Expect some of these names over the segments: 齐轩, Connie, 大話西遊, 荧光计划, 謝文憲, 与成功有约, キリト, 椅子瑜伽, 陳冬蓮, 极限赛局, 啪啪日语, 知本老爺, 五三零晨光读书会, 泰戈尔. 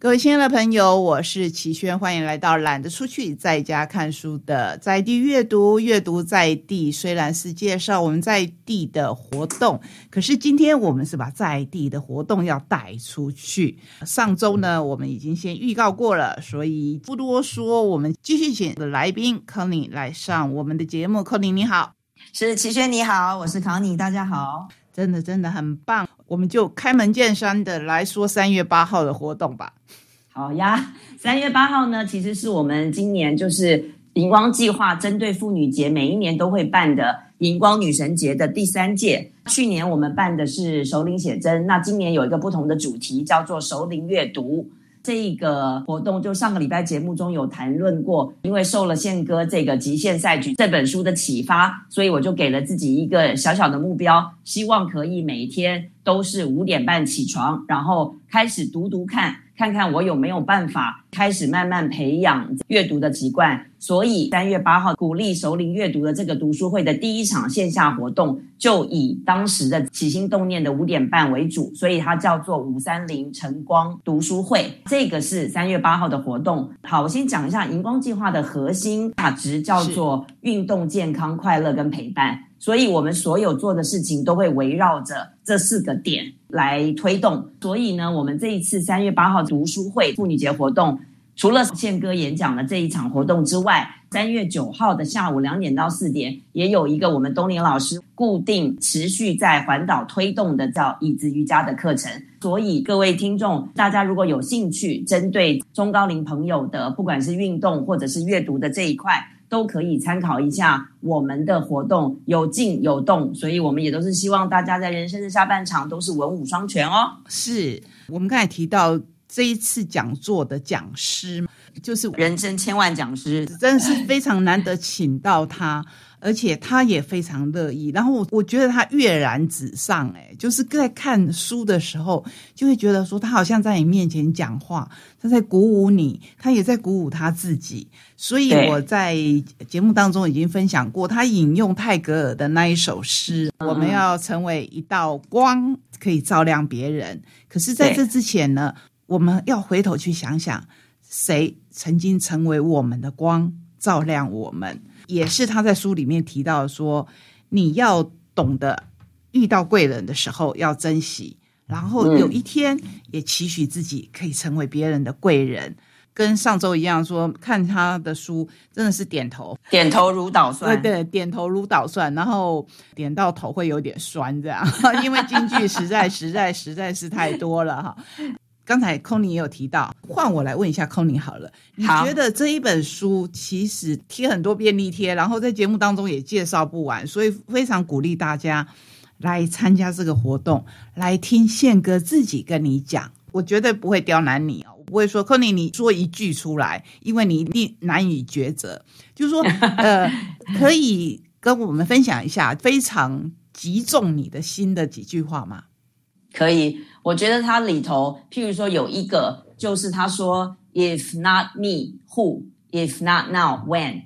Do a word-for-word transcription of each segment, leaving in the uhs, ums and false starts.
各位亲爱的朋友，我是齐轩，欢迎来到懒得出去在家看书的在地阅读，阅读在地。虽然是介绍我们在地的活动，可是今天我们是把在地的活动要带出去。上周呢，我们已经先预告过了，所以不多说，我们继续请来宾 Connie 来上我们的节目。 Connie 你好。是，齐轩你好，我是 Connie， 大家好。真的真的很棒，我们就开门见山的来说三月八号的活动吧。好呀，三月八号呢，其实是我们今年就是荧光计划针对妇女节每一年都会办的荧光女神节的第三届。去年我们办的是熟龄写真，那今年有一个不同的主题叫做熟龄阅读。这个活动就上个礼拜节目中有谈论过，因为受了宪哥这个《极限赛局》这本书的启发，所以我就给了自己一个小小的目标，希望可以每天都是五点半起床，然后开始读读看，看看我有没有办法开始慢慢培养阅读的习惯。所以三月八号鼓励熟龄阅读的这个读书会的第一场线下活动，就以当时的起心动念的五点半为主，所以它叫做五三零晨光读书会。这个是三月八号的活动。好，我先讲一下荧光计划的核心价值，叫做运动、健康、快乐跟陪伴。所以我们所有做的事情都会围绕着这四个点来推动。所以呢，我们这一次三月八号读书会妇女节活动，除了宪哥演讲的这一场活动之外，三月九号的下午两点到四点，也有一个我们东林老师固定持续在环岛推动的叫椅子瑜伽的课程。所以各位听众，大家如果有兴趣针对中高龄朋友的不管是运动或者是阅读的这一块，都可以参考一下我们的活动，有静有动。所以我们也都是希望大家在人生的下半场都是文武双全哦。是，我们刚才提到这一次讲座的讲师就是人生千万讲师，真的是非常难得请到他，而且他也非常乐意。然后我觉得他跃然纸上、欸、就是在看书的时候就会觉得说他好像在你面前讲话，他在鼓舞你，他也在鼓舞他自己。所以我在节目当中已经分享过，他引用泰戈尔的那一首诗、嗯、我们要成为一道光，可以照亮别人。可是在这之前呢，我们要回头去想想谁曾经成为我们的光，照亮我们。也是他在书里面提到说，你要懂得遇到贵人的时候要珍惜，然后有一天也期许自己可以成为别人的贵人。跟上周一样说，看他的书真的是点头点头如捣蒜。对对，点头如捣蒜，然后点到头会有点酸这样因为金句实在实在实在是太多了哈。刚才 Connie 也有提到，换我来问一下 Connie 好了，你觉得这一本书其实贴很多便利贴，然后在节目当中也介绍不完，所以非常鼓励大家来参加这个活动，来听宪哥自己跟你讲。我绝对不会刁难你哦，我不会说 Connie 你说一句出来，因为你一定难以抉择。就是说呃，可以跟我们分享一下非常击中你的心的几句话吗？可以，我觉得它里头，譬如说有一个，就是他说 "If not me, who? If not now, when?"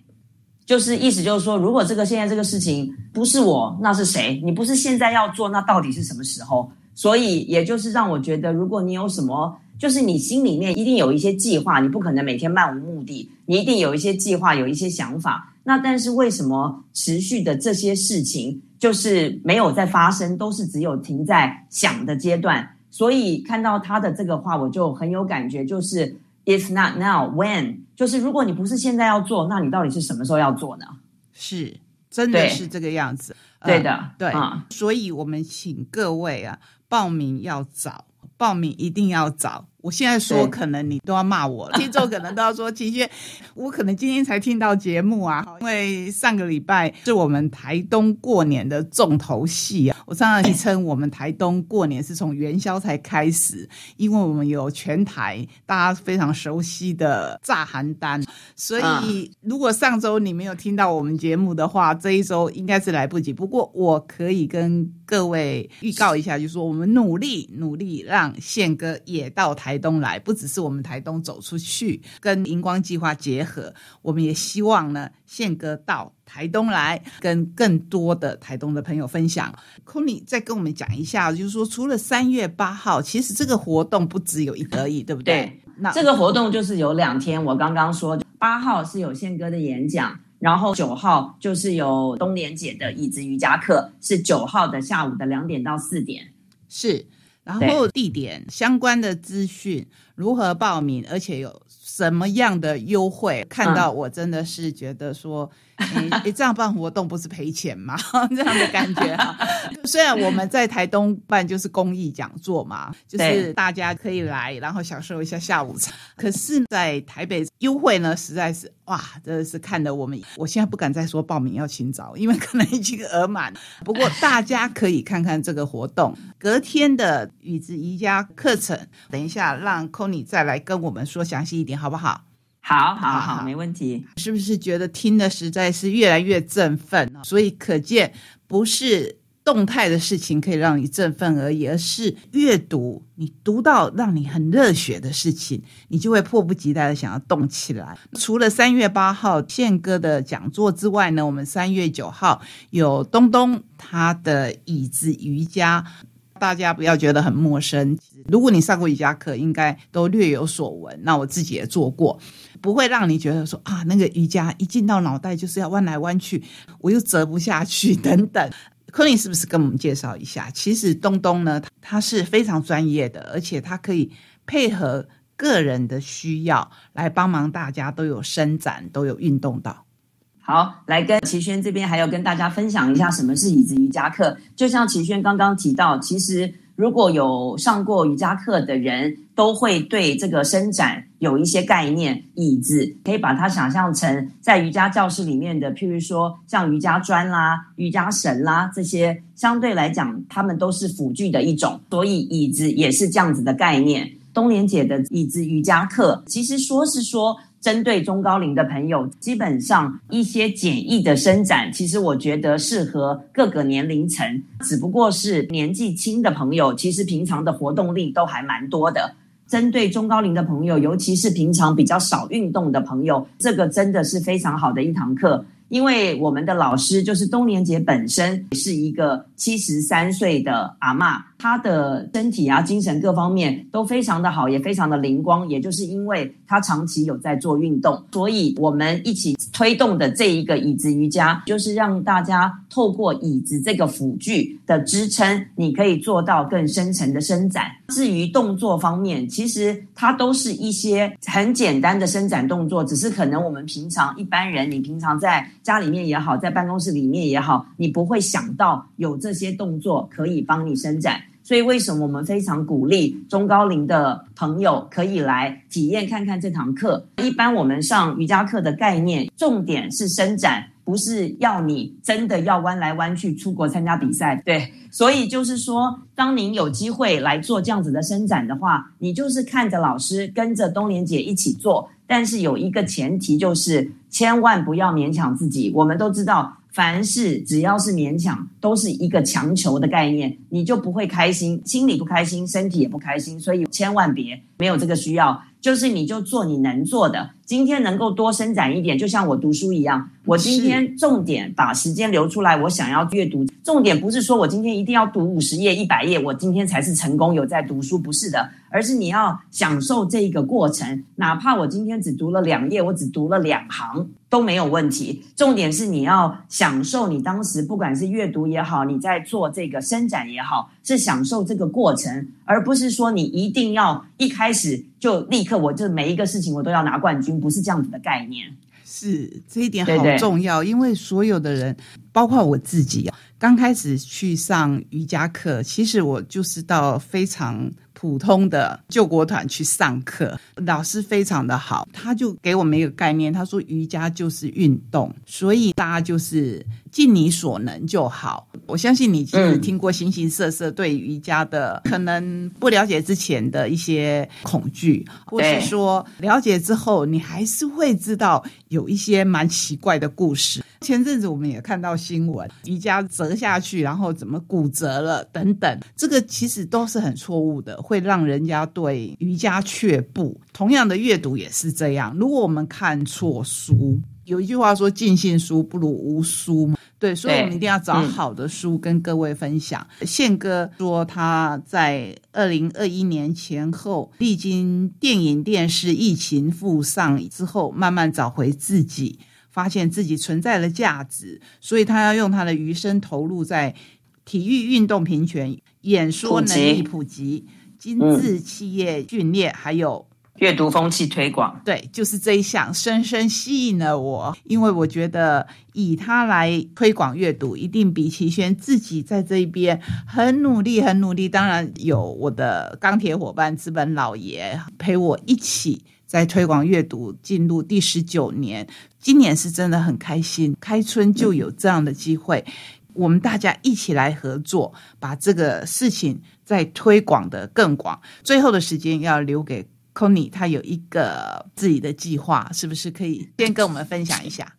就是意思就是说，如果这个现在这个事情不是我，那是谁？你不是现在要做，那到底是什么时候？所以也就是让我觉得，如果你有什么，就是你心里面一定有一些计划，你不可能每天漫无目的，你一定有一些计划，有一些想法。那但是为什么持续的这些事情就是没有在发生，都是只有停在想的阶段？所以看到他的这个话我就很有感觉，就是 if not now when， 就是如果你不是现在要做，那你到底是什么时候要做呢？是，真的是这个样子。对的、呃、对、嗯、所以我们请各位啊，报名要早，报名一定要早。我现在说可能你都要骂我了，听众可能都要说齐轩我可能今天才听到节目啊，因为上个礼拜是我们台东过年的重头戏啊。我常常称我们台东过年是从元宵才开始，因为我们有全台大家非常熟悉的炸寒单，所以如果上周你没有听到我们节目的话，这一周应该是来不及。不过我可以跟各位预告一下，就是说我们努力努力让宪哥也到台台东来，不只是我们台东走出去跟荧光计划结合，我们也希望呢宪哥到台东来跟更多的台东的朋友分享。 Connie 再跟我们讲一下，就是说除了三月八号，其实这个活动不只有一个而已，对不对？对，那这个活动就是有两天，我刚刚说八号是有宪哥的演讲，然后九号就是有冬莲姐的椅子瑜伽课，是九号的下午的两点到四点。是，然后地点相关的资讯如何报名，而且有什么样的优惠，看到我真的是觉得说、嗯欸欸、这样办活动不是赔钱吗？这样的感觉、啊、虽然我们在台东办就是公益讲座嘛，就是大家可以来然后享受一下下午茶，可是在台北优惠呢实在是哇，真的是看得我们我现在不敢再说报名要清早，因为可能已经额满，不过大家可以看看这个活动。隔天的椅子瑜伽课程，等一下让 Connie 再来跟我们说详细一点好不好？好好好，没问题。是不是觉得听的实在是越来越振奋？所以可见不是动态的事情可以让你振奋而已，而是阅读，你读到让你很热血的事情，你就会迫不及待的想要动起来。除了三月八号宪哥的讲座之外呢，我们三月九号有东东他的椅子瑜伽，大家不要觉得很陌生，如果你上过瑜伽课应该都略有所闻，那我自己也做过，不会让你觉得说啊，那个瑜伽一进到脑袋就是要弯来弯去，我又折不下去等等。Connie 是不是跟我们介绍一下，其实东东呢他是非常专业的，而且他可以配合个人的需要来帮忙大家都有伸展都有运动到。好，来跟齐轩这边还有跟大家分享一下什么是椅子瑜伽课。就像齐轩刚刚提到，其实如果有上过瑜伽课的人都会对这个伸展有一些概念，椅子可以把它想象成在瑜伽教室里面的，譬如说像瑜伽砖啦、瑜伽绳啦，这些相对来讲它们都是辅具的一种，所以椅子也是这样子的概念。冬莲姐的椅子瑜伽课其实说是说针对中高龄的朋友，基本上一些简易的伸展，其实我觉得适合各个年龄层，只不过是年纪轻的朋友，其实平常的活动力都还蛮多的。针对中高龄的朋友，尤其是平常比较少运动的朋友，这个真的是非常好的一堂课。因为我们的老师就是冬莲姐本身是一个七十三岁的阿嬷，她的身体啊精神各方面都非常的好，也非常的灵光，也就是因为她长期有在做运动，所以我们一起推动的这一个椅子瑜伽就是让大家透过椅子这个辅具的支撑，你可以做到更深层的伸展。至于动作方面，其实它都是一些很简单的伸展动作，只是可能我们平常一般人，你平常在家里面也好，在办公室里面也好，你不会想到有这些动作可以帮你伸展。所以为什么我们非常鼓励中高龄的朋友可以来体验看看这堂课。一般我们上瑜伽课的概念，重点是伸展，不是要你真的要弯来弯去出国参加比赛。对，所以就是说当您有机会来做这样子的伸展的话，你就是看着老师跟着冬莲姐一起做，但是有一个前提，就是千万不要勉强自己。我们都知道凡事只要是勉强都是一个强求的概念，你就不会开心，心里不开心，身体也不开心，所以千万别，没有这个需要，就是你就做你能做的，今天能够多伸展一点，就像我读书一样，我今天重点把时间留出来，我想要阅读，重点不是说我今天一定要读五十页一百页，我今天才是成功有在读书，不是的，而是你要享受这个过程，哪怕我今天只读了两页，我只读了两行都没有问题，重点是你要享受你当时不管是阅读也好，你在做这个伸展也好，是享受这个过程，而不是说你一定要一开始就立刻我这每一个事情我都要拿冠军，不是这样子的概念。是，这一点好重要，对对，因为所有的人包括我自己刚开始去上瑜伽课，其实我就是到非常普通的救国团去上课，老师非常的好，他就给我们一个概念，他说瑜伽就是运动，所以大家就是尽你所能就好。我相信你其实听过形形色色对瑜伽的、嗯、可能不了解之前的一些恐惧，或是说了解之后你还是会知道有一些蛮奇怪的故事，前阵子我们也看到新闻，瑜伽折下去然后怎么骨折了等等，这个其实都是很错误的，会让人家对瑜伽却步。同样的阅读也是这样，如果我们看错书，有一句话说尽信书不如无书嘛，对，所以我们一定要找好的书跟各位分享。宪哥说他在二零二一年前后历经电影电视疫情复上之后，慢慢找回自己，发现自己存在的价值，所以他要用他的余生投入在体育运动平权、演说能力普及、精致企业训练、嗯、还有阅读风气推广。对，就是这一项深深吸引了我，因为我觉得以他来推广阅读一定比齐轩自己在这一边很努力很努力，当然有我的钢铁伙伴资本老爷陪我一起在推广阅读进入第十九年，今年是真的很开心，开春就有这样的机会、嗯、我们大家一起来合作，把这个事情再推广的更广。最后的时间要留给Connie， 她有一个自己的计划，是不是可以先跟我们分享一下？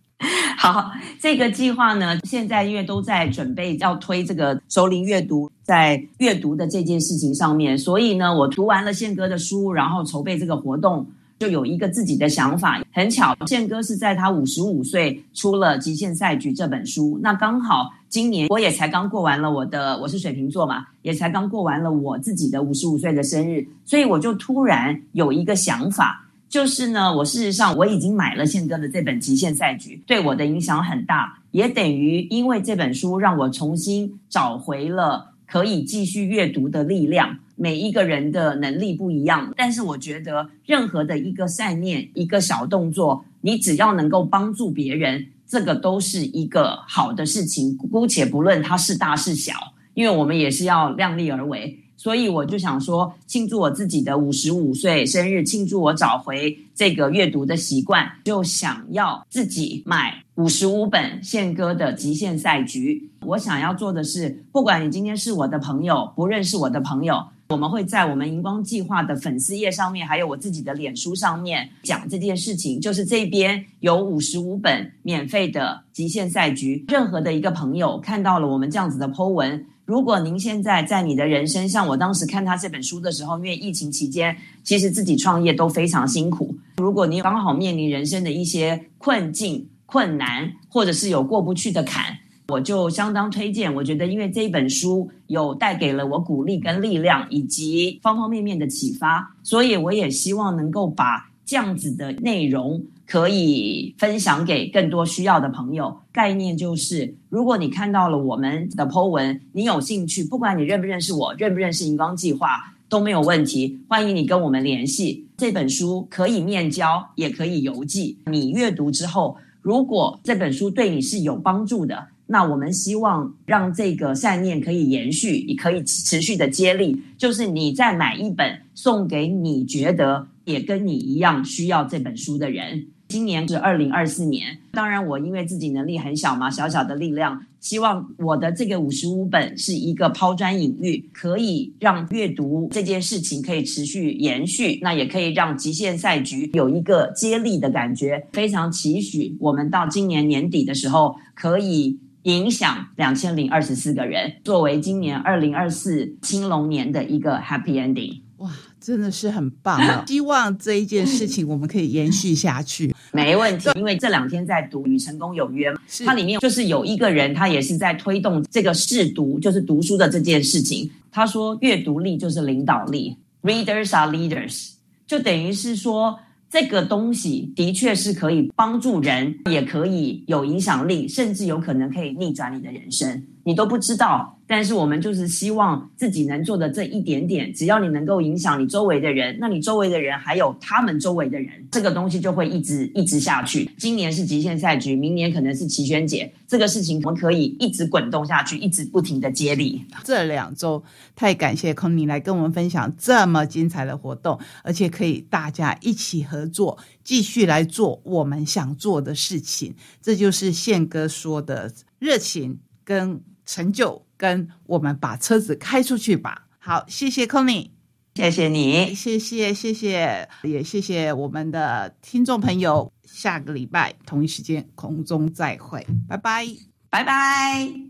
好，这个计划呢，现在因为都在准备要推这个熟龄阅读，在阅读的这件事情上面，所以呢，我读完了宪哥的书，然后筹备这个活动，就有一个自己的想法。很巧，宪哥是在他五十五岁出了《极限赛局》这本书，那刚好今年我也才刚过完了我的，我是水瓶座嘛，也才刚过完了我自己的五十五岁的生日，所以我就突然有一个想法，就是呢，我事实上我已经买了宪哥的这本《极限赛局》，对我的影响很大，也等于因为这本书让我重新找回了可以继续阅读的力量。每一个人的能力不一样，但是我觉得任何的一个善念、一个小动作，你只要能够帮助别人，这个都是一个好的事情，姑且不论它是大是小，因为我们也是要量力而为。所以我就想说，庆祝我自己的五十五岁生日，庆祝我找回这个阅读的习惯，就想要自己买五十五本宪哥的《极限赛局》。我想要做的是，不管你今天是我的朋友，不认识我的朋友，我们会在我们荧光计划的粉丝页上面，还有我自己的脸书上面讲这件事情，就是这边有五十五本免费的极限赛局，任何的一个朋友看到了我们这样子的 po 文，如果您现在在你的人生，像我当时看他这本书的时候，因为疫情期间其实自己创业都非常辛苦，如果你刚好面临人生的一些困境困难，或者是有过不去的坎，我就相当推荐。我觉得因为这本书有带给了我鼓励跟力量，以及方方面面的启发，所以我也希望能够把这样子的内容可以分享给更多需要的朋友。概念就是，如果你看到了我们的 po 文，你有兴趣，不管你认不认识我，认不认识荧光计划都没有问题，欢迎你跟我们联系。这本书可以面交，也可以邮寄。你阅读之后，如果这本书对你是有帮助的，那我们希望让这个善念可以延续，也可以持续的接力，就是你再买一本送给你觉得也跟你一样需要这本书的人。今年是二零二四年，当然我因为自己能力很小嘛，小小的力量，希望我的这个五十五本是一个抛砖引玉，可以让阅读这件事情可以持续延续，那也可以让极限赛局有一个接力的感觉。非常期许我们到今年年底的时候可以影响两千零二十四个人，作为今年二零二四青龙年的一个 happy ending。 哇，真的是很棒哦！希望这一件事情我们可以延续下去。没问题，因为这两天在读《与成功有约》，它里面就是有一个人，他也是在推动这个试读，就是读书的这件事情。他说阅读力就是领导力， Readers are leaders， 就等于是说这个东西的确是可以帮助人，也可以有影响力，甚至有可能可以逆转你的人生，你都不知道。但是我们就是希望自己能做的这一点点，只要你能够影响你周围的人，那你周围的人还有他们周围的人，这个东西就会一直一直下去。今年是极限赛局，明年可能是齐宣节，这个事情我们可以一直滚动下去，一直不停的接力。这两周太感谢 Connie 来跟我们分享这么精彩的活动，而且可以大家一起合作，继续来做我们想做的事情。这就是宪哥说的热情跟成就，跟我们把车子开出去吧。好，谢谢 Connie。谢谢你，谢谢谢谢，也谢谢我们的听众朋友，下个礼拜同一时间空中再会，拜拜拜拜。